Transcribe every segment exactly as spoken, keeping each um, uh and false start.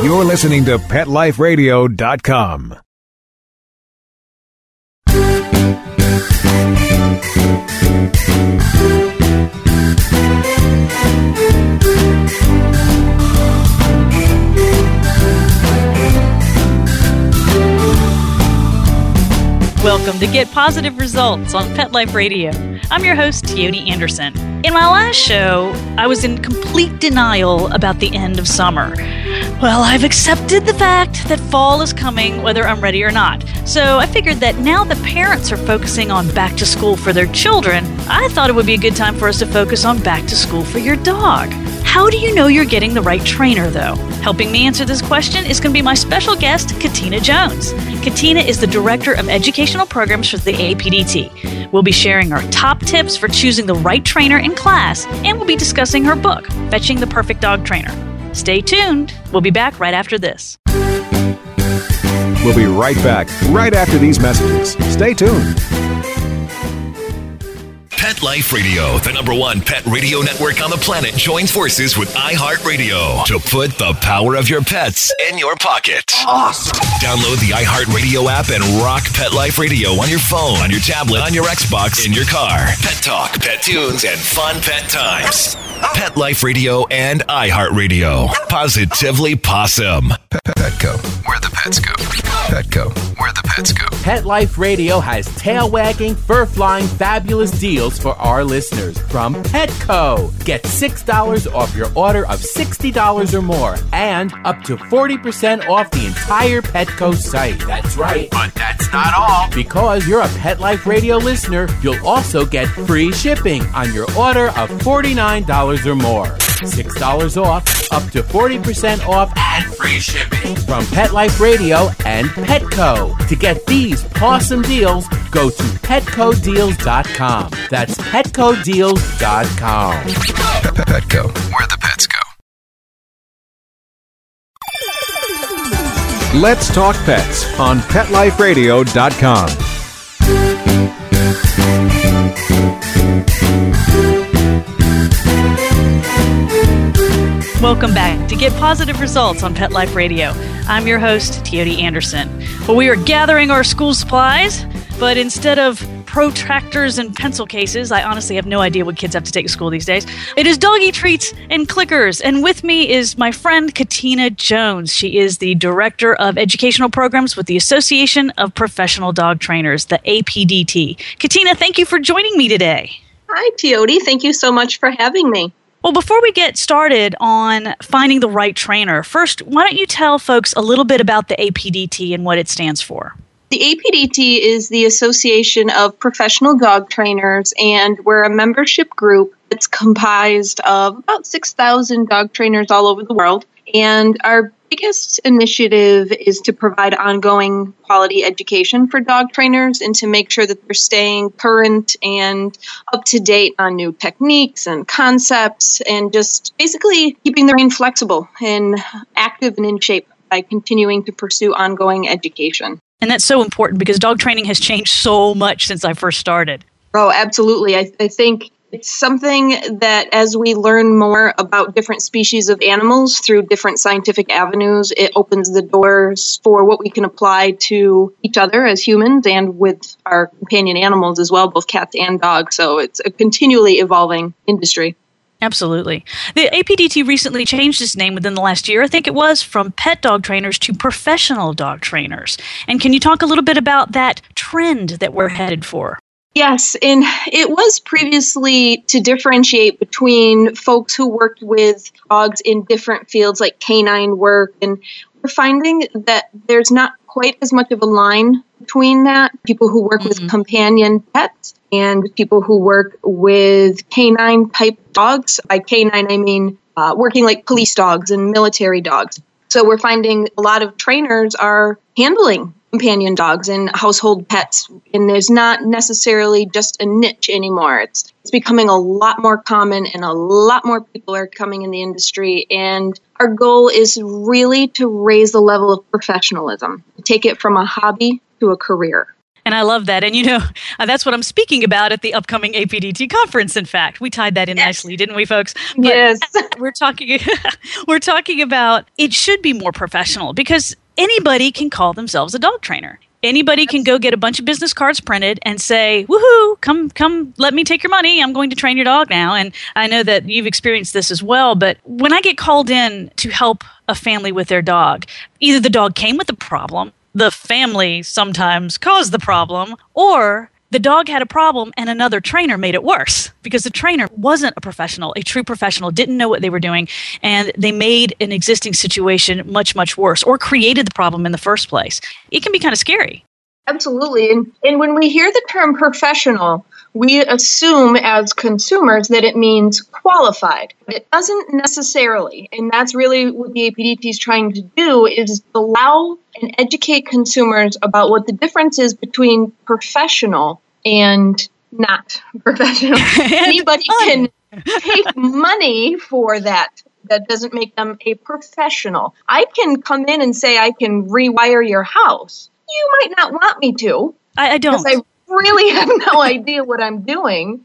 You're listening to pet life radio dot com. Welcome to Get Positive Results on Pet Life Radio. I'm your host, Teoti Anderson. In my last show, I was in complete denial about the end of summer. Well, I've accepted the fact that fall is coming whether I'm ready or not. So I figured that now that parents are focusing on back to school for their children, I thought it would be a good time for us to focus on back to school for your dog. How do you know you're getting the right trainer, though? Helping me answer this question is going to be my special guest, Katina Jones. Katina is the Director of Educational Programs for the A P D T. We'll be sharing our top tips for choosing the right trainer in class, and we'll be discussing her book, Fetching the Perfect Dog Trainer. Stay tuned. We'll be back right after this. We'll be right back, right after these messages. Stay tuned. Pet Life Radio, the number one pet radio network on the planet, joins forces with iHeartRadio to put the power of your pets in your pocket. Awesome. Download the iHeartRadio app and rock Pet Life Radio on your phone, on your tablet, on your Xbox, in your car. Pet talk, pet tunes, and fun pet times. Pet Life Radio and iHeartRadio. Positively possum. Petco, where the pets go. Petco, where the pets go. Pet Life Radio has tail wagging, fur flying, fabulous deals for our listeners from Petco. Get six dollars off your order of sixty dollars or more and up to forty percent off the entire Petco site. That's right, but that's not all. Because you're a Pet Life Radio listener, you'll also get free shipping on your order of forty-nine dollars or more. six dollars off, up to forty percent off, and free shipping from Pet Life Radio and Petco. To get these awesome deals, go to petco deals dot com. That's petco deals dot com. Petco, where the pets go. Let's talk pets on pet life radio dot com. Welcome back to Get Positive Results on Pet Life Radio. I'm your host, Teoti Anderson. Well, we are gathering our school supplies, but instead of protractors and pencil cases, I honestly have no idea what kids have to take to school these days. It is doggy treats and clickers. And with me is my friend, Katina Jones. She is the Director of Educational Programs with the Association of Professional Dog Trainers, the A P D T. Katina, thank you for joining me today. Hi, Teoti. Thank you so much for having me. Well, before we get started on finding the right trainer, first, why don't you tell folks a little bit about the A P D T and what it stands for? The A P D T is the Association of Professional Dog Trainers, and we're a membership group that's comprised of about six thousand dog trainers all over the world. And our biggest initiative is to provide ongoing quality education for dog trainers and to make sure that they're staying current and up to date on new techniques and concepts and just basically keeping their brain flexible and active and in shape by continuing to pursue ongoing education. And that's so important because dog training has changed so much since I first started. Oh, absolutely. I, I think it's something that as we learn more about different species of animals through different scientific avenues, it opens the doors for what we can apply to each other as humans and with our companion animals as well, both cats and dogs. So it's a continually evolving industry. Absolutely. The A P D T recently changed its name within the last year, I think it was, from pet dog trainers to professional dog trainers. And can you talk a little bit about that trend that we're headed for? Yes, and it was previously to differentiate between folks who worked with dogs in different fields like canine work, and we're finding that there's not quite as much of a line between that. People who work mm-hmm. with companion pets and people who work with canine type dogs. By canine, I mean uh, working like police dogs and military dogs. So we're finding a lot of trainers are handling companion dogs and household pets, and there's not necessarily just a niche anymore. It's it's becoming a lot more common, and a lot more people are coming in the industry. And our goal is really to raise the level of professionalism, take it from a hobby to a career. And I love that. And, you know, uh, that's what I'm speaking about at the upcoming A P D T conference, in fact. We tied that in yes. nicely, didn't we, folks? But yes. We're talking, we're talking about it should be more professional because anybody can call themselves a dog trainer. Anybody can go get a bunch of business cards printed and say, woohoo, come, come, let me take your money. I'm going to train your dog now. And I know that you've experienced this as well. But when I get called in to help a family with their dog, either the dog came with a problem, the family sometimes caused the problem, or the dog had a problem and another trainer made it worse because the trainer wasn't a professional, a true professional, didn't know what they were doing, and they made an existing situation much, much worse or created the problem in the first place. It can be kind of scary. Absolutely. And, and when we hear the term professional, we assume as consumers that it means qualified. It doesn't necessarily. And that's really what the A P D T is trying to do is allow and educate consumers about what the difference is between professional and not professional. Anybody can pay money for that. That doesn't make them a professional. I can come in and say I can rewire your house. You might not want me to. I, I don't. Because I really have no idea what I'm doing,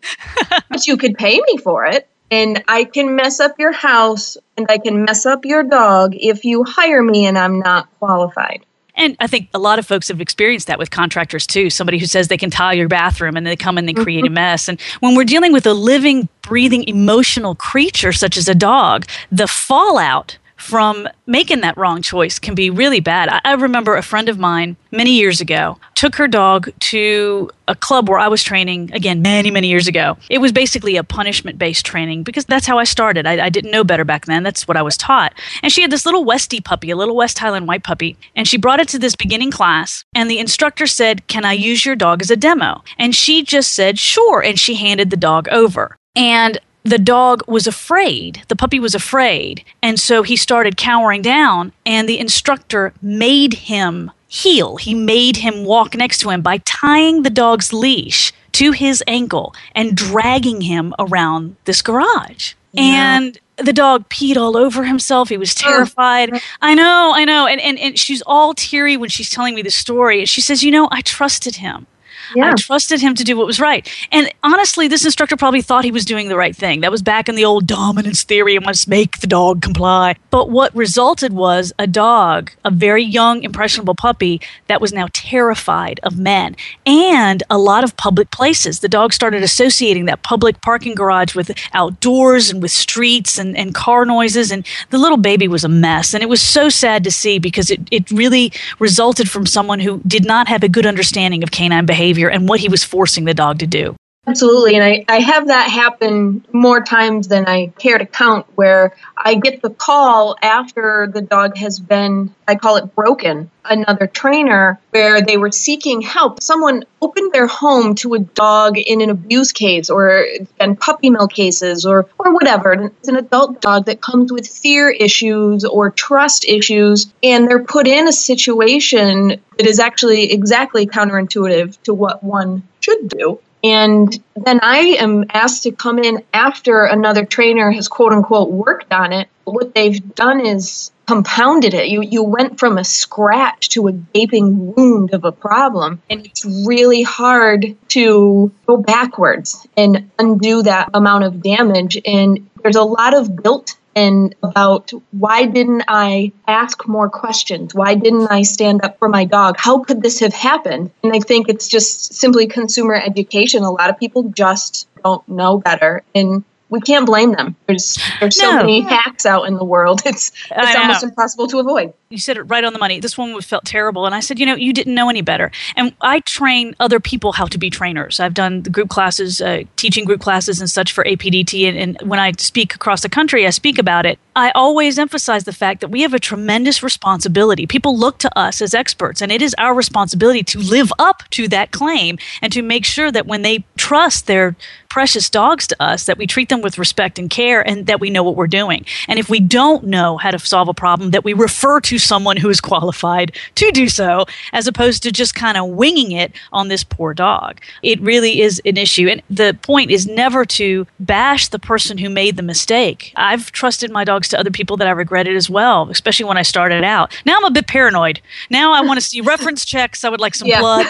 but you could pay me for it. And I can mess up your house and I can mess up your dog if you hire me and I'm not qualified. And I think a lot of folks have experienced that with contractors too. Somebody who says they can tile your bathroom and they come and they create mm-hmm. a mess. And when we're dealing with a living, breathing, emotional creature such as a dog, the fallout from making that wrong choice can be really bad. I, I remember a friend of mine many years ago took her dog to a club where I was training, again, many, many years ago. It was basically a punishment-based training because that's how I started. I, I didn't know better back then. That's what I was taught. And she had this little Westie puppy, a little West Highland white puppy, and she brought it to this beginning class, and the instructor said, "Can I use your dog as a demo?" And she just said, "Sure," and she handed the dog over. And the dog was afraid. The puppy was afraid. And so he started cowering down, and the instructor made him heel. He made him walk next to him by tying the dog's leash to his ankle and dragging him around this garage. Yeah. And the dog peed all over himself. He was terrified. Oh. I know, I know. And, and, and she's all teary when she's telling me the story. And she says, you know, I trusted him. Yeah. I trusted him to do what was right. And honestly, this instructor probably thought he was doing the right thing. That was back in the old dominance theory and must make the dog comply. But what resulted was a dog, a very young, impressionable puppy that was now terrified of men and a lot of public places. The dog started associating that public parking garage with outdoors and with streets and, and car noises. And the little baby was a mess. And it was so sad to see because it, it really resulted from someone who did not have a good understanding of canine behavior and what he was forcing the dog to do. Absolutely. And I, I have that happen more times than I care to count, where I get the call after the dog has been, I call it broken, another trainer, where they were seeking help. Someone opened their home to a dog in an abuse case or and puppy mill cases or, or whatever. It's an adult dog that comes with fear issues or trust issues, and they're put in a situation that is actually exactly counterintuitive to what one should do. And then I am asked to come in after another trainer has, quote unquote, worked on it. What they've done is compounded it. You you went from a scratch to a gaping wound of a problem. And it's really hard to go backwards and undo that amount of damage. And there's a lot of guilt and about why didn't I ask more questions? Why didn't I stand up for my dog? How could this have happened? And I think it's just simply consumer education. A lot of people just don't know better. And we can't blame them. There's there's no. so many hacks out in the world. It's it's almost impossible to avoid. You said it right on the money. This woman felt terrible. And I said, you know, you didn't know any better. And I train other people how to be trainers. I've done the group classes, uh, teaching group classes and such for A P D T. And, and when I speak across the country, I speak about it. I always emphasize the fact that we have a tremendous responsibility. People look to us as experts, and it is our responsibility to live up to that claim and to make sure that when they trust their precious dogs to us, that we treat them with respect and care and that we know what we're doing. And if we don't know how to solve a problem, that we refer to someone who is qualified to do so, as opposed to just kind of winging it on this poor dog. It really is an issue. And the point is never to bash the person who made the mistake. I've trusted my dog dogs to other people that I regretted as well, especially when I started out. Now I'm a bit paranoid. Now I want to see reference checks. I would like some yeah. blood.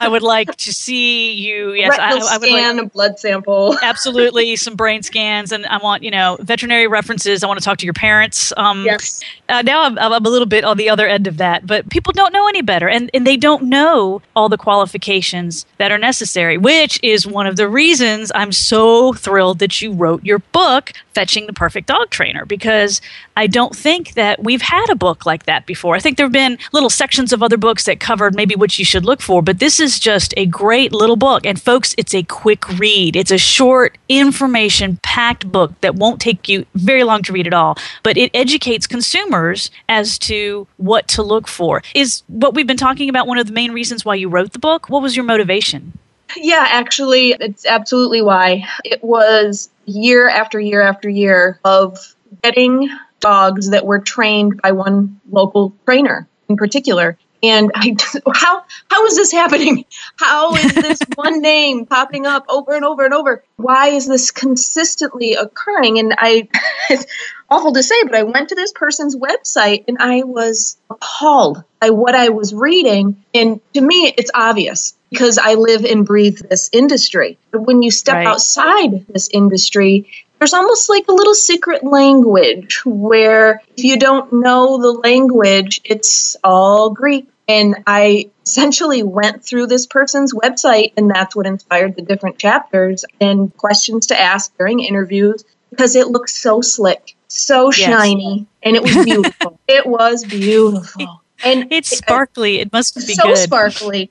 I would like to see you. Yes, I, I would scan, like a blood sample. Absolutely. Some brain scans. And I want, you know, veterinary references. I want to talk to your parents. Um, yes. Uh, now I'm, I'm a little bit on the other end of that. But people don't know any better. And, and they don't know all the qualifications that are necessary, which is one of the reasons I'm so thrilled that you wrote your book, Fetching the Perfect Dog Trainer, because I don't think that we've had a book like that before. I think there have been little sections of other books that covered maybe what you should look for, but this is just a great little book. And folks, it's a quick read. It's a short, information-packed book that won't take you very long to read at all, but it educates consumers as to what to look for. Is what we've been talking about one of the main reasons why you wrote the book? What was your motivation? Yeah, actually, it's absolutely why. It was year after year after year of getting dogs that were trained by one local trainer in particular. And I just, how how is this happening? How is this one name popping up over and over and over? Why is this consistently occurring? And I, it's awful to say, but I went to this person's website and I was appalled by what I was reading. And to me, it's obvious because I live and breathe this industry. But when you step right. outside this industry, there's almost like a little secret language where if you don't know the language, it's all Greek. And I essentially went through this person's website, and that's what inspired the different chapters and questions to ask during interviews because it looked so slick, so yes. shiny, and it was beautiful. It was beautiful. And it's sparkly. It must be so good. So sparkly.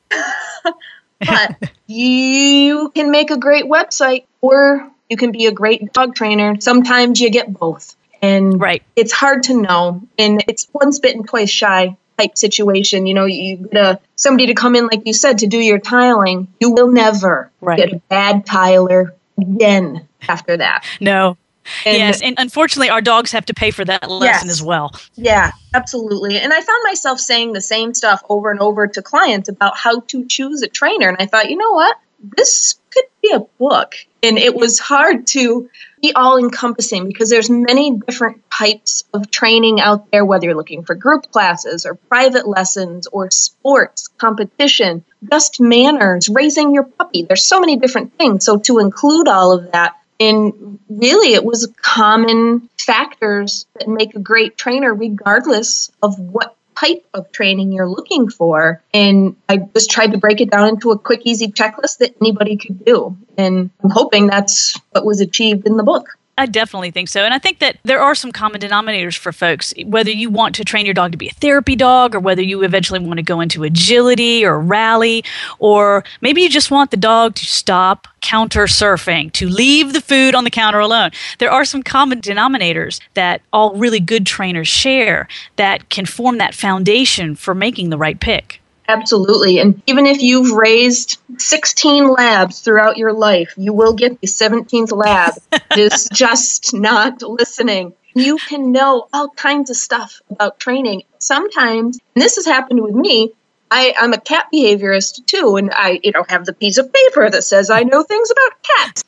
But you can make a great website or you can be a great dog trainer. Sometimes you get both. And right. it's hard to know. And it's once bitten, twice shy type situation. You know, you get a, somebody to come in, like you said, to do your tiling. You will never right. get a bad tiler again after that. No. And yes. And unfortunately, our dogs have to pay for that lesson yes. as well. Yeah, absolutely. And I found myself saying the same stuff over and over to clients about how to choose a trainer. And I thought, you know what? This could be a book. And it was hard to be all-encompassing because there's many different types of training out there, whether you're looking for group classes or private lessons or sports, competition, best manners, raising your puppy. There's so many different things. So to include all of that, and really it was common factors that make a great trainer regardless of what type of training you're looking for. And I just tried to break it down into a quick, easy checklist that anybody could do. And I'm hoping that's what was achieved in the book. I definitely think so. And I think that there are some common denominators for folks, whether you want to train your dog to be a therapy dog or whether you eventually want to go into agility or rally, or maybe you just want the dog to stop counter surfing, to leave the food on the counter alone. There are some common denominators that all really good trainers share that can form that foundation for making the right pick. Absolutely. And even if you've raised sixteen labs throughout your life, you will get the seventeenth lab is just not listening. You can know all kinds of stuff about training. Sometimes, and this has happened with me, I, I'm a cat behaviorist too, and I you know, have the piece of paper that says I know things about cats.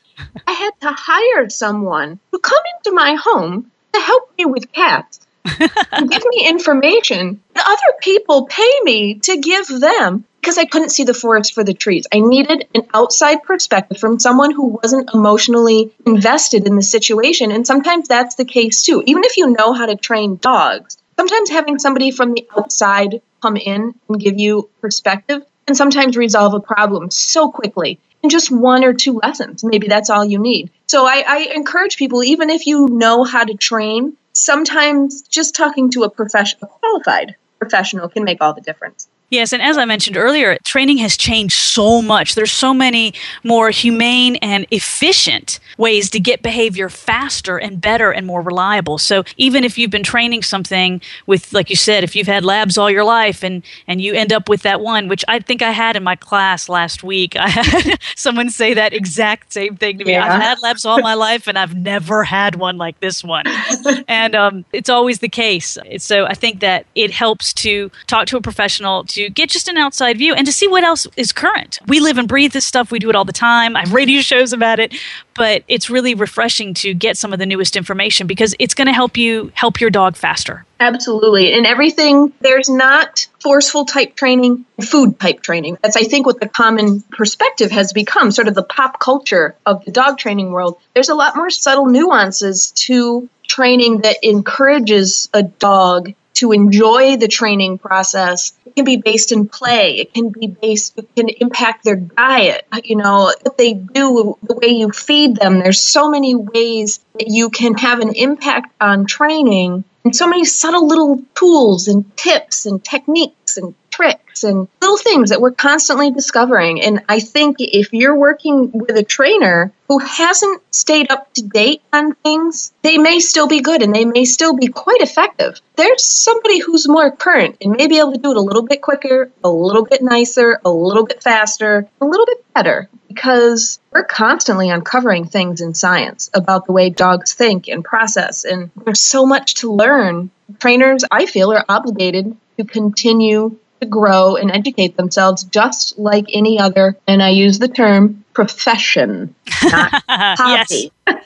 I had to hire someone to come into my home to help me with cats. Give me information that other people pay me to give them because I couldn't see the forest for the trees. I needed an outside perspective from someone who wasn't emotionally invested in the situation. And sometimes that's the case too. Even if you know how to train dogs, sometimes having somebody from the outside come in and give you perspective can sometimes resolve a problem so quickly. And just one or two lessons, maybe that's all you need. So I, I encourage people, even if you know how to train, sometimes just talking to a professional, qualified professional can make all the difference. Yes, and as I mentioned earlier, training has changed so much. There's so many more humane and efficient ways to get behavior faster and better and more reliable. So even if you've been training something with, like you said, if you've had labs all your life and, and you end up with that one, which I think I had in my class last week, I had someone say that exact same thing to me. Yeah. I've had labs all my life and I've never had one like this one. And um, it's always the case. So I think that it helps to talk to a professional to to get just an outside view and to see what else is current. We live and breathe this stuff. We do it all the time. I have radio shows about it. But it's really refreshing to get some of the newest information because it's going to help you help your dog faster. Absolutely. And everything, there's not forceful type training, food type training. That's, I think, what the common perspective has become, sort of the pop culture of the dog training world. There's a lot more subtle nuances to training that encourages a dog to enjoy the training process. It can be based in play. It can be based, it can impact their diet, you know, what they do, the way you feed them. There's so many ways that you can have an impact on training and so many subtle little tools and tips and techniques and tricks and little things that we're constantly discovering. And I think if you're working with a trainer who hasn't stayed up to date on things, they may still be good and they may still be quite effective. There's somebody who's more current and may be able to do it a little bit quicker, a little bit nicer, a little bit faster, a little bit better, because we're constantly uncovering things in science about the way dogs think and process. And there's so much to learn. Trainers, I feel, are obligated to continue to grow and educate themselves just like any other, and I use the term profession, not hobby. Yes.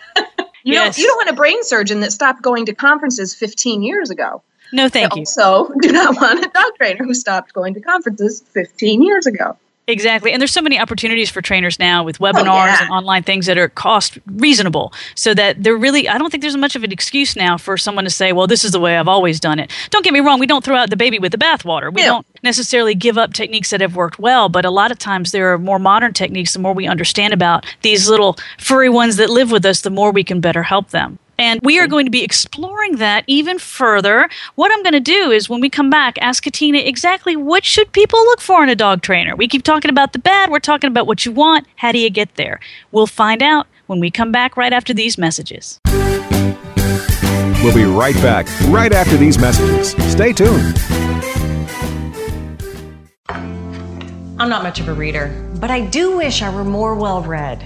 you, yes. don't, you don't want a brain surgeon that stopped going to conferences fifteen years ago. No, thank I you. So do not want a dog trainer who stopped going to conferences fifteen years ago. Exactly. And there's so many opportunities for trainers now with webinars oh, yeah. and online things that are cost reasonable, so that they're really, I don't think there's much of an excuse now for someone to say, well, this is the way I've always done it. Don't get me wrong. We don't throw out the baby with the bathwater. We yeah. don't necessarily give up techniques that have worked well, but a lot of times there are more modern techniques. The more we understand about these little furry ones that live with us, the more we can better help them. And we are going to be exploring that even further. What I'm going to do is, when we come back, ask Katina exactly what should people look for in a dog trainer. We keep talking about the bad. We're talking about what you want. How do you get there? We'll find out when we come back right after these messages. We'll be right back right after these messages. Stay tuned. I'm not much of a reader, but I do wish I were more well-read.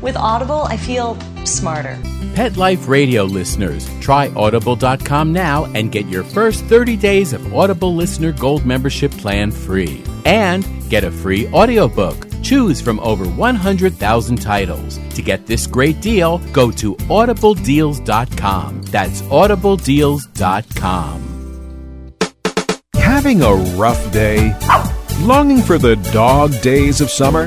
With Audible, I feel smarter. Pet Life Radio listeners, try Audible dot com now and get your first thirty days of Audible Listener Gold Membership Plan free. And get a free audiobook. Choose from over one hundred thousand titles. To get this great deal, go to audible deals dot com. That's audible deals dot com. Having a rough day? Longing for the dog days of summer?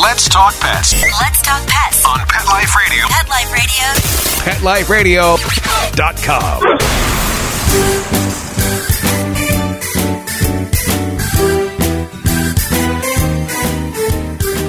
Let's talk pets. Let's talk pets. On Pet Life Radio. Pet Life Radio. pet life radio dot com.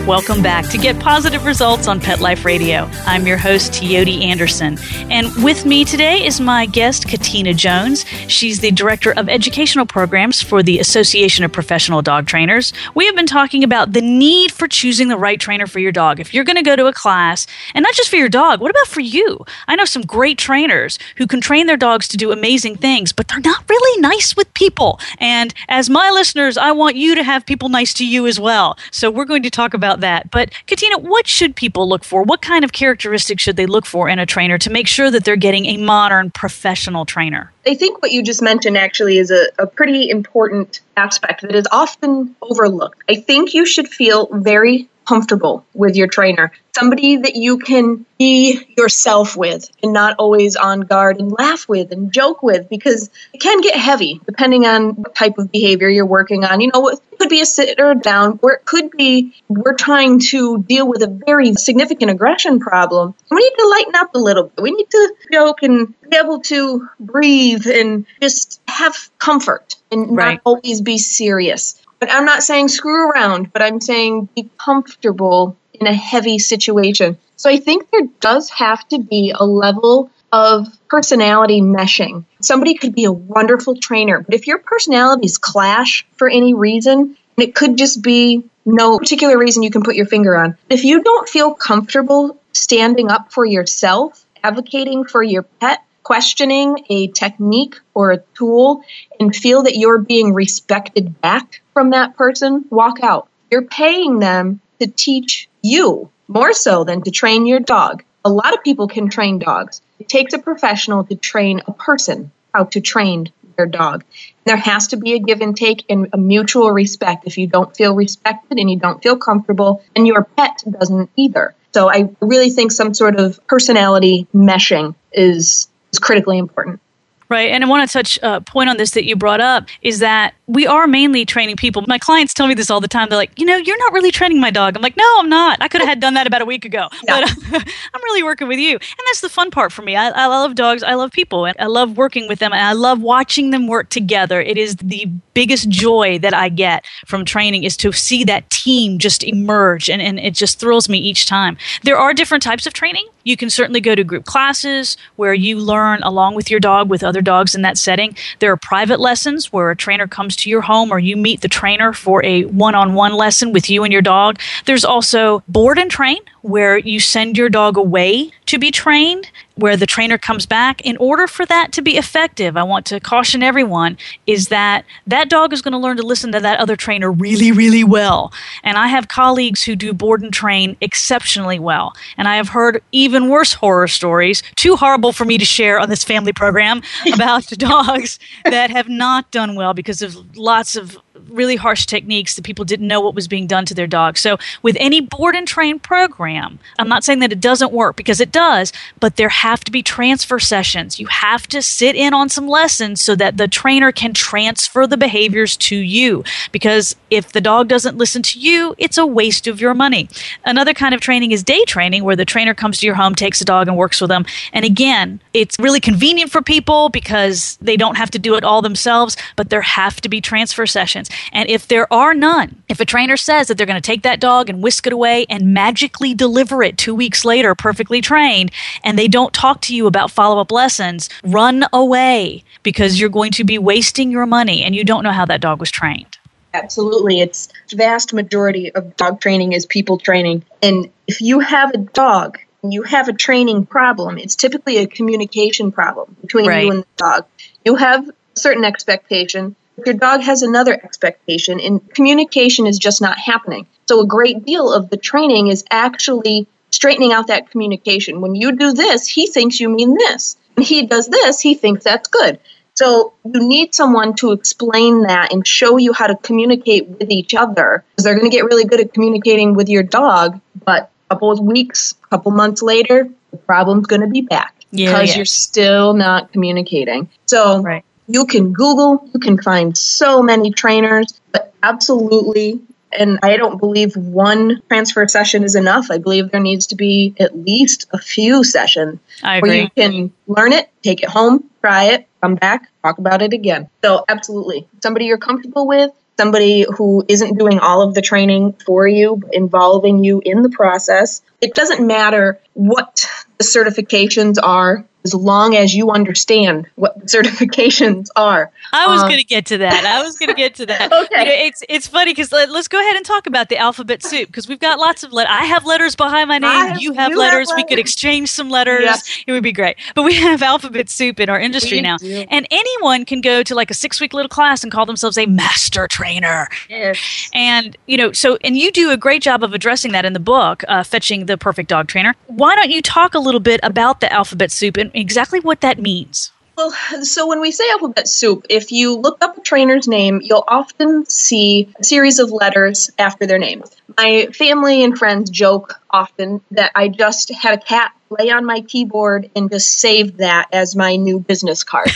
Welcome back to Get Positive Results on Pet Life Radio. I'm your host, Teoti Anderson. And with me today is my guest, Katina Jones. She's the Director of Educational Programs for the Association of Professional Dog Trainers. We have been talking about the need for choosing the right trainer for your dog. If you're going to go to a class, and not just for your dog, what about for you? I know some great trainers who can train their dogs to do amazing things, but they're not really nice with people. And as my listeners, I want you to have people nice to you as well. So we're going to talk about that. But Katina, what should people look for? What kind of characteristics should they look for in a trainer to make sure that they're getting a modern professional trainer? I think what you just mentioned actually is a, a pretty important aspect that is often overlooked. I think you should feel very comfortable with your trainer, somebody that you can be yourself with and not always on guard and laugh with and joke with, because it can get heavy depending on what type of behavior you're working on. You know, it could be a sit or a down, or it could be we're trying to deal with a very significant aggression problem. We need to lighten up a little bit. We need to joke and be able to breathe and just have comfort and right. not always be serious. But I'm not saying screw around, but I'm saying be comfortable in a heavy situation. So I think there does have to be a level of personality meshing. Somebody could be a wonderful trainer, but if your personalities clash for any reason, and it could just be no particular reason you can put your finger on, if you don't feel comfortable standing up for yourself, advocating for your pet, questioning a technique or a tool, and feel that you're being respected back from that person, walk out. You're paying them to teach you more so than to train your dog. A lot of people can train dogs. It takes a professional to train a person how to train their dog. There has to be a give and take and a mutual respect. If you don't feel respected and you don't feel comfortable, and your pet doesn't either. So I really think some sort of personality meshing is is critically important. Right. And I want to touch a uh, point on this that you brought up, is that we are mainly training people. My clients tell me this all the time. They're like, you know, you're not really training my dog. I'm like, no, I'm not. I could have had done that about a week ago. No. But uh, I'm really working with you. And that's the fun part for me. I, I love dogs. I love people. And I love working with them. And I love watching them work together. It is the biggest joy that I get from training, is to see that team just emerge. And, and it just thrills me each time. There are different types of training. You can certainly go to group classes where you learn along with your dog with other dogs in that setting. There are private lessons where a trainer comes to your home or you meet the trainer for a one-on-one lesson with you and your dog. There's also board and train, where you send your dog away to be trained, where the trainer comes back. In order for that to be effective, I want to caution everyone, is that that dog is going to learn to listen to that other trainer really, really well. And I have colleagues who do board and train exceptionally well. And I have heard even worse horror stories, too horrible for me to share on this family program, about dogs that have not done well because of lots of really harsh techniques that people didn't know what was being done to their dog. So with any board and train program, I'm not saying that it doesn't work, because it does, but there have to be transfer sessions. You have to sit in on some lessons so that the trainer can transfer the behaviors to you. Because if the dog doesn't listen to you, it's a waste of your money. Another kind of training is day training, where the trainer comes to your home, takes the dog and works with them. And again, it's really convenient for people because they don't have to do it all themselves, but there have to be transfer sessions. And if there are none, if a trainer says that they're going to take that dog and whisk it away and magically deliver it two weeks later, perfectly trained, and they don't talk to you about follow-up lessons, run away, because you're going to be wasting your money and you don't know how that dog was trained. Absolutely. It's the vast majority of dog training is people training. And if you have a dog and you have a training problem, it's typically a communication problem between right. you and the dog. You have a certain expectation. Your dog has another expectation, and communication is just not happening. So a great deal of the training is actually straightening out that communication. When you do this, he thinks you mean this. When he does this, he thinks that's good. So you need someone to explain that and show you how to communicate with each other, because they're going to get really good at communicating with your dog, but a couple of weeks, a couple months later, the problem's going to be back yeah, because yeah. you're still not communicating. So right. you can Google, you can find so many trainers, but absolutely, and I don't believe one transfer session is enough. I believe there needs to be at least a few sessions I agree. where you can learn it, take it home, try it, come back, talk about it again. So absolutely, somebody you're comfortable with, somebody who isn't doing all of the training for you, but involving you in the process. It doesn't matter what the certifications are, as long as you understand what the certifications are. I was um, going to get to that. I was going to get to that. Okay. You know, it's it's funny because let, let's go ahead and talk about the alphabet soup, because we've got lots of letters. I have letters behind my name. Have, you have you letters. Have we letters. could exchange some letters. Yes. It would be great. But we have alphabet soup in our industry we now. Do. And anyone can go to like a six-week little class and call themselves a master trainer. Yes. And, you know, so, and you do a great job of addressing that in the book, uh, Fetching the Perfect Dog Trainer. Why don't you talk a little bit about the alphabet soup and exactly what that means? Well, so when we say alphabet soup, if you look up a trainer's name, you'll often see a series of letters after their name. My family and friends joke often that I just had a cat lay on my keyboard and just saved that as my new business card.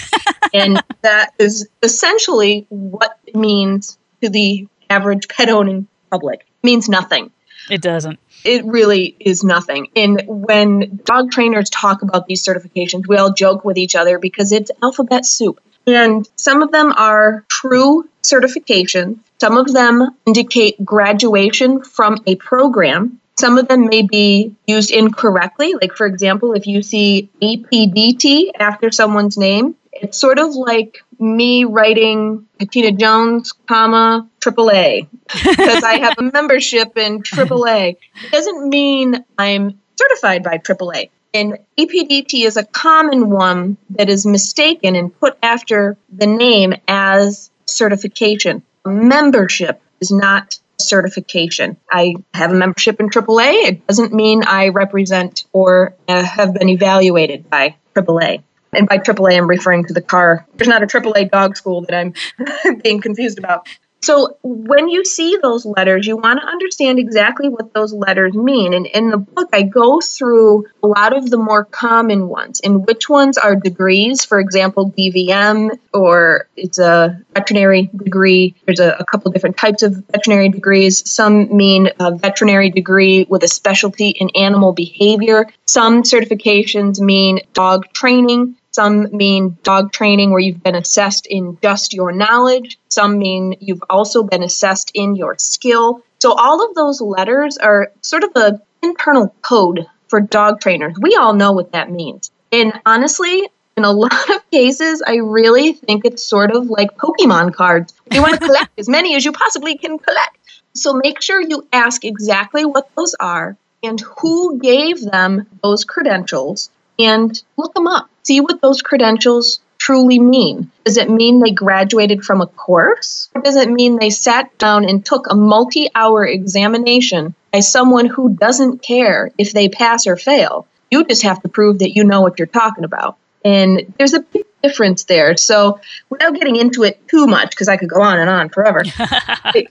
And that is essentially what it means to the average pet-owning public. It means nothing. It doesn't. It really is nothing. And when dog trainers talk about these certifications, we all joke with each other because it's alphabet soup. And some of them are true certifications. Some of them indicate graduation from a program. Some of them may be used incorrectly. Like, for example, if you see A P D T after someone's name, it's sort of like me writing Katina Jones, comma, triple A, because I have a membership in triple A. It doesn't mean I'm certified by triple A. And A P D T is a common one that is mistaken and put after the name as certification. A membership is not certification. I have a membership in triple A. It doesn't mean I represent or uh, have been evaluated by triple A. And by triple A, I'm referring to the car. There's not a triple A dog school that I'm being confused about. So when you see those letters, you want to understand exactly what those letters mean. And in the book, I go through a lot of the more common ones and which ones are degrees. For example, D V M, or it's a veterinary degree. There's a, a couple different types of veterinary degrees. Some mean a veterinary degree with a specialty in animal behavior. Some certifications mean dog training. Some mean dog training where you've been assessed in just your knowledge. Some mean you've also been assessed in your skill. So all of those letters are sort of an internal code for dog trainers. We all know what that means. And honestly, in a lot of cases, I really think it's sort of like Pokemon cards. You want to collect as many as you possibly can collect. So make sure you ask exactly what those are and who gave them those credentials. And look them up. See what those credentials truly mean. Does it mean they graduated from a course? Or does it mean they sat down and took a multi-hour examination by someone who doesn't care if they pass or fail? You just have to prove that you know what you're talking about. And there's a big difference there. So without getting into it too much, because I could go on and on forever,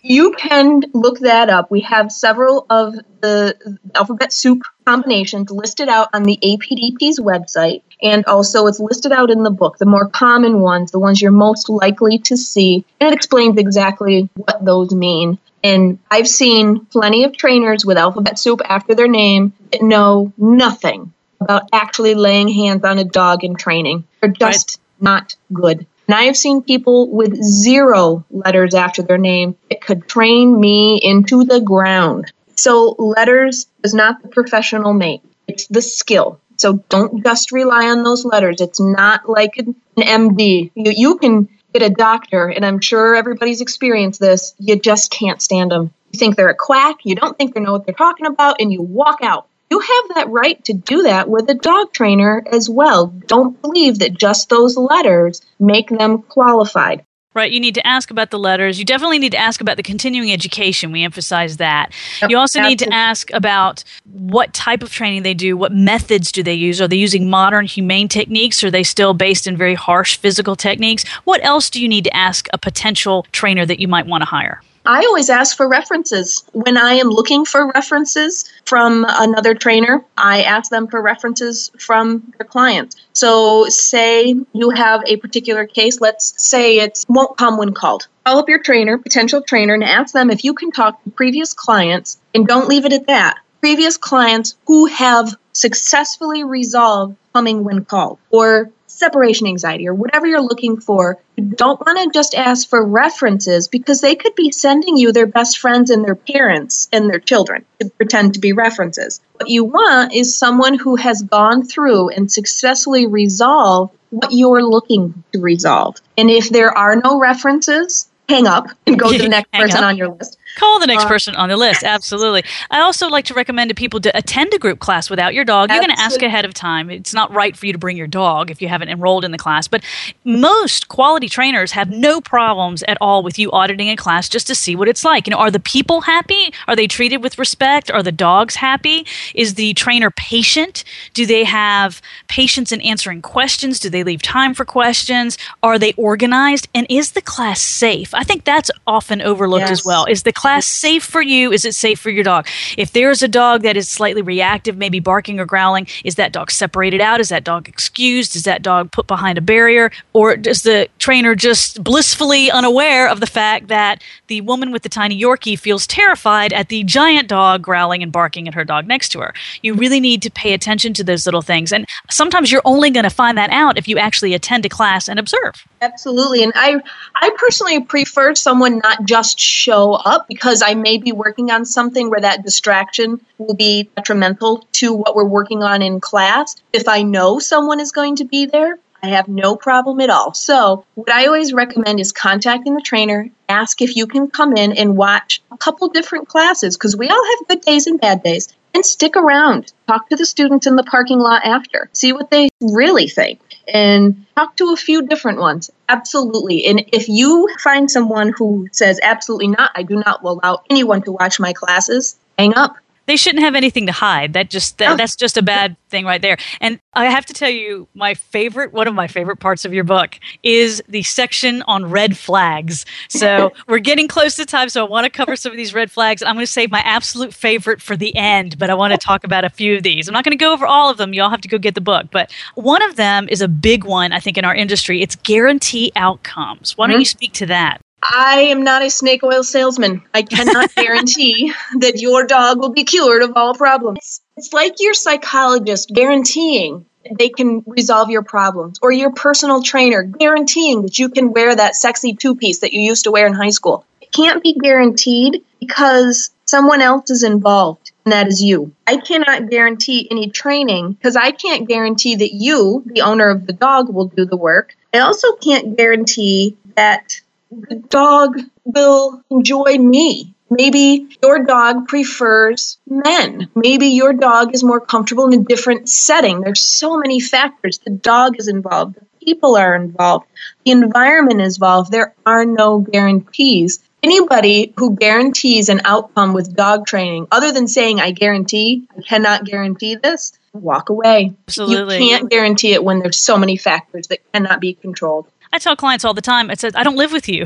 you can look that up. We have several of the alphabet soup combinations listed out on the A P D T's website. And also it's listed out in the book, the more common ones, the ones you're most likely to see. And it explains exactly what those mean. And I've seen plenty of trainers with alphabet soup after their name that know nothing about actually laying hands on a dog in training. They're just right. Not good. And I have seen people with zero letters after their name that could train me into the ground. So letters is not the professional make. It's the skill. So don't just rely on those letters. It's not like an M D. You, you can get a doctor, and I'm sure everybody's experienced this. You just can't stand them. You think they're a quack. You don't think they know what they're talking about, and you walk out. You have that right to do that with a dog trainer as well. Don't believe that just those letters make them qualified. Right. You need to ask about the letters. You definitely need to ask about the continuing education. We emphasize that. Yep, you also absolutely. Need to ask about what type of training they do. What methods do they use? Are they using modern humane techniques? Are they still based in very harsh physical techniques? What else do you need to ask a potential trainer that you might want to hire? I always ask for references. When I am looking for references from another trainer, I ask them for references from their client. So say you have a particular case, let's say it won't come when called. Call up your trainer, potential trainer, and ask them if you can talk to previous clients, and don't leave it at that. Previous clients who have successfully resolved coming when called, or separation anxiety, or whatever you're looking for. You don't want to just ask for references because they could be sending you their best friends and their parents and their children to pretend to be references. What you want is someone who has gone through and successfully resolved what you're looking to resolve. And if there are no references, hang up and go to the next person up. On your list. Call the next um, person on the list. Absolutely. I also like to recommend to people to attend a group class without your dog. You're going to ask ahead of time. It's not right for you to bring your dog if you haven't enrolled in the class. But most quality trainers have no problems at all with you auditing a class just to see what it's like. You know, are the people happy? Are they treated with respect? Are the dogs happy? Is the trainer patient? Do they have patience in answering questions? Do they leave time for questions? Are they organized? And is the class safe? I think that's often overlooked yes. as well. Is the class safe for you? Is it safe for your dog? If there's a dog that is slightly reactive, maybe barking or growling, is that dog separated out? Is that dog excused? Is that dog put behind a barrier? Or is the trainer just blissfully unaware of the fact that the woman with the tiny Yorkie feels terrified at the giant dog growling and barking at her dog next to her? You really need to pay attention to those little things. And sometimes you're only going to find that out if you actually attend a class and observe. Absolutely. And I, I personally prefer someone not just show up, because I may be working on something where that distraction will be detrimental to what we're working on in class. If I know someone is going to be there, I have no problem at all. So what I always recommend is contacting the trainer, ask if you can come in and watch a couple different classes, because we all have good days and bad days, and stick around. Talk to the students in the parking lot after. See what they really think, and talk to a few different ones. Absolutely. And if you find someone who says, absolutely not, I do not allow anyone to watch my classes, hang up. They shouldn't have anything to hide. That just that, oh. That's just a bad thing right there. And I have to tell you, my favorite, one of my favorite parts of your book is the section on red flags. So we're getting close to time, so I want to cover some of these red flags. I'm going to save my absolute favorite for the end, but I want to talk about a few of these. I'm not going to go over all of them. You all have to go get the book. But one of them is a big one, I think, in our industry. It's guarantee outcomes. Why mm-hmm. don't you speak to that? I am not a snake oil salesman. I cannot guarantee that your dog will be cured of all problems. It's, it's like your psychologist guaranteeing they can resolve your problems, or your personal trainer guaranteeing that you can wear that sexy two-piece that you used to wear in high school. It can't be guaranteed because someone else is involved, and that is you. I cannot guarantee any training because I can't guarantee that you, the owner of the dog, will do the work. I also can't guarantee that the dog will enjoy me. Maybe your dog prefers men. Maybe your dog is more comfortable in a different setting. There's so many factors. The dog is involved. The people are involved. The environment is involved. There are no guarantees. Anybody who guarantees an outcome with dog training, other than saying, I guarantee, I cannot guarantee this, walk away. Absolutely. You can't guarantee it when there's so many factors that cannot be controlled. I tell clients all the time, I said, I don't live with you.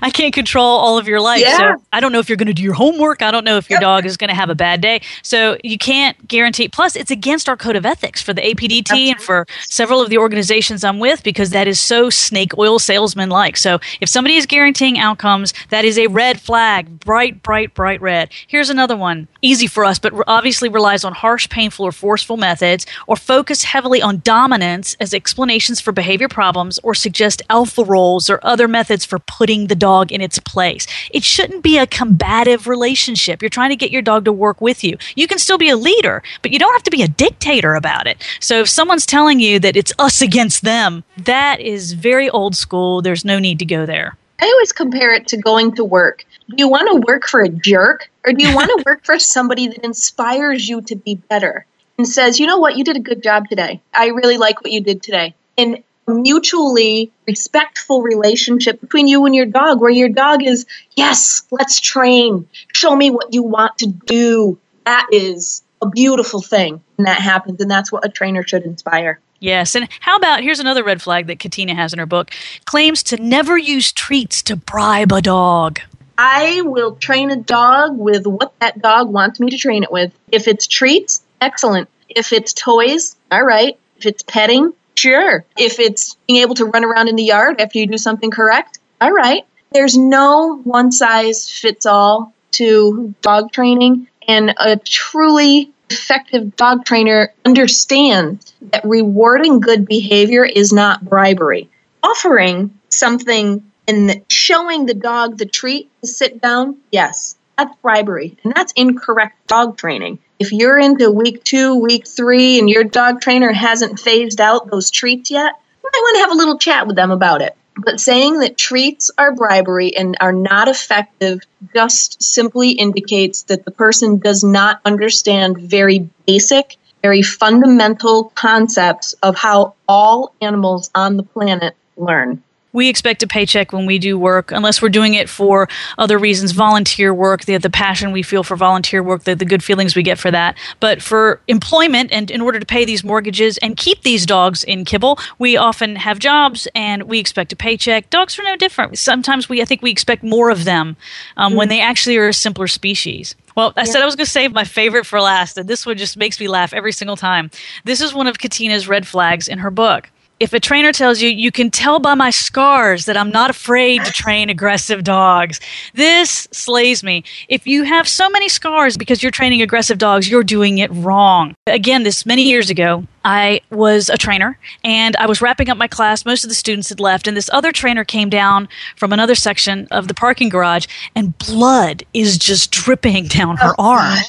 I can't control all of your life. Yeah. So I don't know if you're going to do your homework. I don't know if your yep. dog is going to have a bad day. So you can't guarantee. Plus, it's against our code of ethics for the A P D T okay. and for several of the organizations I'm with, because that is so snake oil salesman-like. So if somebody is guaranteeing outcomes, that is a red flag, bright, bright, bright red. Here's another one, easy for us, but obviously relies on harsh, painful, or forceful methods, or focus heavily on dominance as explanations for behavior problems, or suggestions. Just alpha roles or other methods for putting the dog in its place. It shouldn't be a combative relationship. You're trying to get your dog to work with you. You can still be a leader, but you don't have to be a dictator about it. So if someone's telling you that it's us against them, that is very old school. There's no need to go there. I always compare it to going to work. Do you want to work for a jerk, or do you want to work for somebody that inspires you to be better and says, you know what, you did a good job today. I really like what you did today. And mutually respectful relationship between you and your dog, where your dog is, yes, let's train. Show me what you want to do. That is a beautiful thing. And that happens. And that's what a trainer should inspire. Yes. And how about, here's another red flag that Katina has in her book, claims to never use treats to bribe a dog. I will train a dog with what that dog wants me to train it with. If it's treats, excellent. If it's toys, all right. If it's petting, sure. If it's being able to run around in the yard after you do something correct, all right. There's no one size fits all to dog training. And a truly effective dog trainer understands that rewarding good behavior is not bribery. Offering something and showing the dog the treat to sit down, yes, that's bribery. And that's incorrect dog training. If you're into week two, week three, and your dog trainer hasn't phased out those treats yet, you might want to have a little chat with them about it. But saying that treats are bribery and are not effective just simply indicates that the person does not understand very basic, very fundamental concepts of how all animals on the planet learn. We expect a paycheck when we do work, unless we're doing it for other reasons, volunteer work, the, the passion we feel for volunteer work, the, the good feelings we get for that. But for employment and in order to pay these mortgages and keep these dogs in kibble, we often have jobs and we expect a paycheck. Dogs are no different. Sometimes we, I think we expect more of them um, mm-hmm. when they actually are a simpler species. Well, I yeah. said I was going to save my favorite for last, and this one just makes me laugh every single time. This is one of Katina's red flags in her book. If a trainer tells you, you can tell by my scars that I'm not afraid to train aggressive dogs, this slays me. If you have so many scars because you're training aggressive dogs, you're doing it wrong. Again, this many years ago, I was a trainer and I was wrapping up my class. Most of the students had left, and this other trainer came down from another section of the parking garage, and blood is just dripping down her oh, arm. God.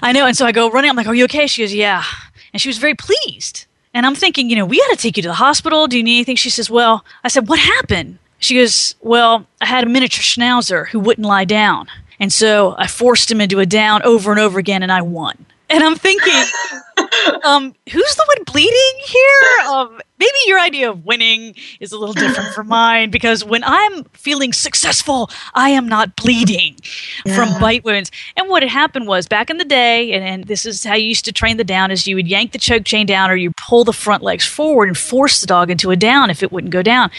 I know. And so I go running. I'm like, are you okay? She goes, yeah. And she was very pleased. And I'm thinking, you know, we got to take you to the hospital. Do you need anything? She says, well, I said, what happened? She goes, well, I had a miniature schnauzer who wouldn't lie down. And so I forced him into a down over and over again, and I won. And I'm thinking, um, who's the one bleeding here? Um, maybe your idea of winning is a little different from mine, because when I'm feeling successful, I am not bleeding yeah. from bite wounds. And what had happened was, back in the day, and, and this is how you used to train the down, is you would yank the choke chain down or you pull the front legs forward and force the dog into a down if it wouldn't go down.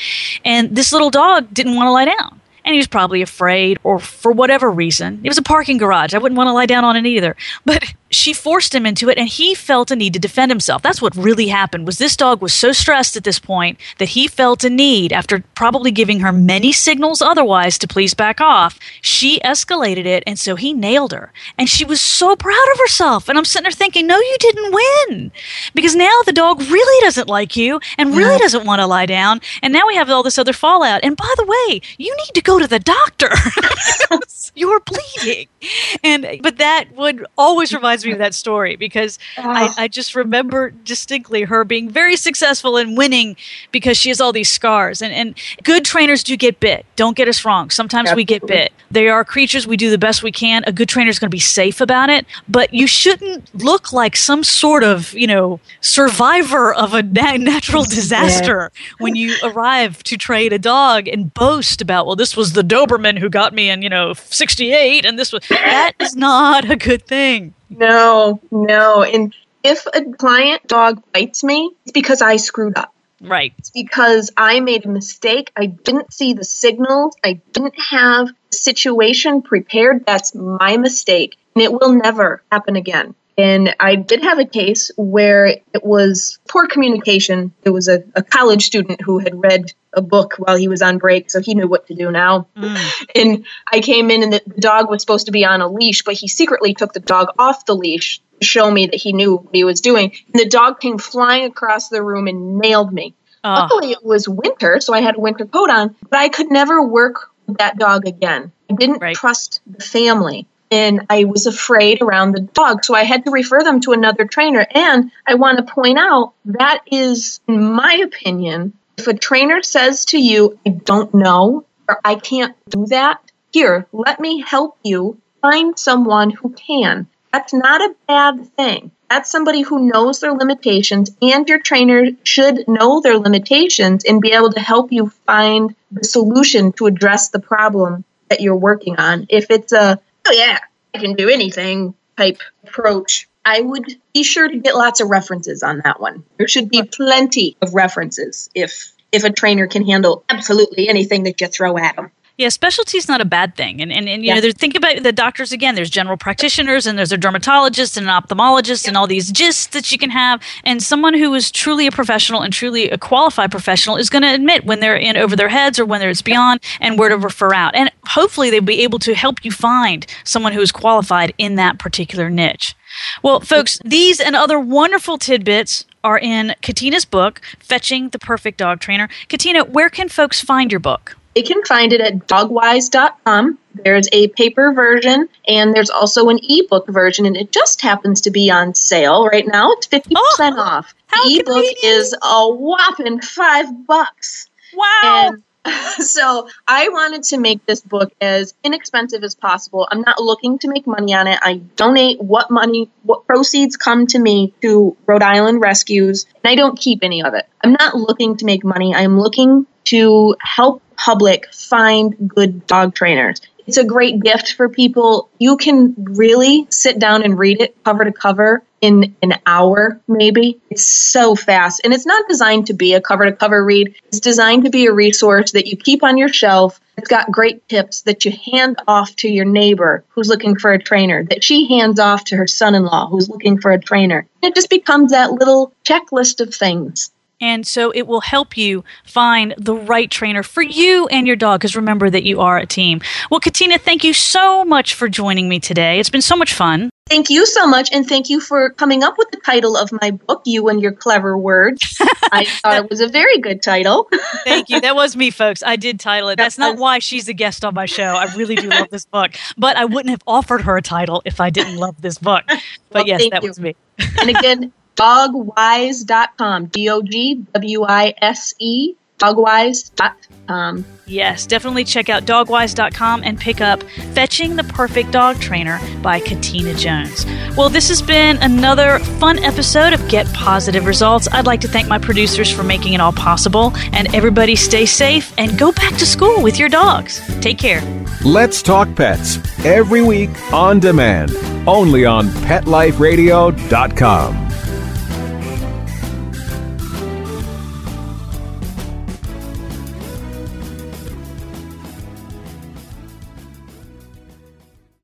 And this little dog didn't want to lie down. And he was probably afraid, or for whatever reason. It was a parking garage. I wouldn't want to lie down on it either. But she forced him into it, and he felt a need to defend himself. That's what really happened, was this dog was so stressed at this point that he felt a need, after probably giving her many signals otherwise to please back off. She escalated it, and so he nailed her. And she was so proud of herself. And I'm sitting there thinking, no, you didn't win. Because now the dog really doesn't like you and really doesn't want to lie down. And now we have all this other fallout. And by the way, you need to go. Go to the doctor. You're bleeding. And but that would always reminds me of that story, because oh. I, I just remember distinctly her being very successful and winning because she has all these scars. And and good trainers do get bit. Don't get us wrong. Sometimes Absolutely. We get bit. They are creatures. We do the best we can. A good trainer is going to be safe about it. But you shouldn't look like some sort of, you know, survivor of a na- natural disaster yeah. when you arrive to train a dog and boast about, well, this was was the Doberman who got me in, you know, sixty-eight, and this was, that is not a good thing. No, no. And if a client dog bites me, it's because I screwed up. Right. It's because I made a mistake. I didn't see the signals. I didn't have the situation prepared. That's my mistake. And it will never happen again. And I did have a case where it was poor communication. It was a, a college student who had read a book while he was on break, so he knew what to do now. Mm. And I came in, and the dog was supposed to be on a leash, but he secretly took the dog off the leash to show me that he knew what he was doing. And the dog came flying across the room and nailed me. Uh. Luckily, it was winter, so I had a winter coat on, but I could never work with that dog again. I didn't right. trust the family. And I was afraid around the dog. So I had to refer them to another trainer. And I want to point out that is, in my opinion, if a trainer says to you, I don't know, or I can't do that, here, let me help you find someone who can. That's not a bad thing. That's somebody who knows their limitations, and your trainer should know their limitations and be able to help you find the solution to address the problem that you're working on. If it's a oh yeah, I can do anything type approach, I would be sure to get lots of references on that one. There should be plenty of references if if a trainer can handle absolutely anything that you throw at them. Yeah, specialty is not a bad thing. And, and, and you yeah. know, there, think about the doctors again. There's general practitioners, and there's a dermatologist and an ophthalmologist yeah. and all these gists that you can have. And someone who is truly a professional and truly a qualified professional is going to admit when they're in over their heads or when it's beyond and where to refer out. And hopefully they'll be able to help you find someone who is qualified in that particular niche. Well, folks, these and other wonderful tidbits are in Katina's book, Fetching the Perfect Dog Trainer. Katina, where can folks find your book? They can find it at dogwise dot com. There's a paper version, and there's also an ebook version, and it just happens to be on sale right now. It's fifty percent oh, off. The ebook convenient. Is a whopping five bucks. Wow. And So I wanted to make this book as inexpensive as possible. I'm not looking to make money on it. I donate what money, what proceeds come to me to Rhode Island Rescues, and I don't keep any of it. I'm not looking to make money. I'm looking to help the public find good dog trainers. It's a great gift for people. You can really sit down and read it cover to cover in an hour, maybe. It's so fast. And it's not designed to be a cover to cover read. It's designed to be a resource that you keep on your shelf. It's got great tips that you hand off to your neighbor who's looking for a trainer, that she hands off to her son-in-law who's looking for a trainer. It just becomes that little checklist of things. And so it will help you find the right trainer for you and your dog, because remember that you are a team. Well, Katina, thank you so much for joining me today. It's been so much fun. Thank you so much, and thank you for coming up with the title of my book, You and Your Clever Words. I thought it was a very good title. Thank you. That was me, folks. I did title it. That's not why she's a guest on my show. I really do love this book, but I wouldn't have offered her a title if I didn't love this book. But well, yes, that you. was me. And again, dogwise dot com, D O G W I S E, dogwise dot com. Yes, definitely check out dogwise dot com and pick up Fetching the Perfect Dog Trainer by Katina Jones. Well, this has been another fun episode of Get Positive Results. I'd like to thank my producers for making it all possible. And everybody stay safe and go back to school with your dogs. Take care. Let's Talk Pets, every week on demand, only on pet life radio dot com.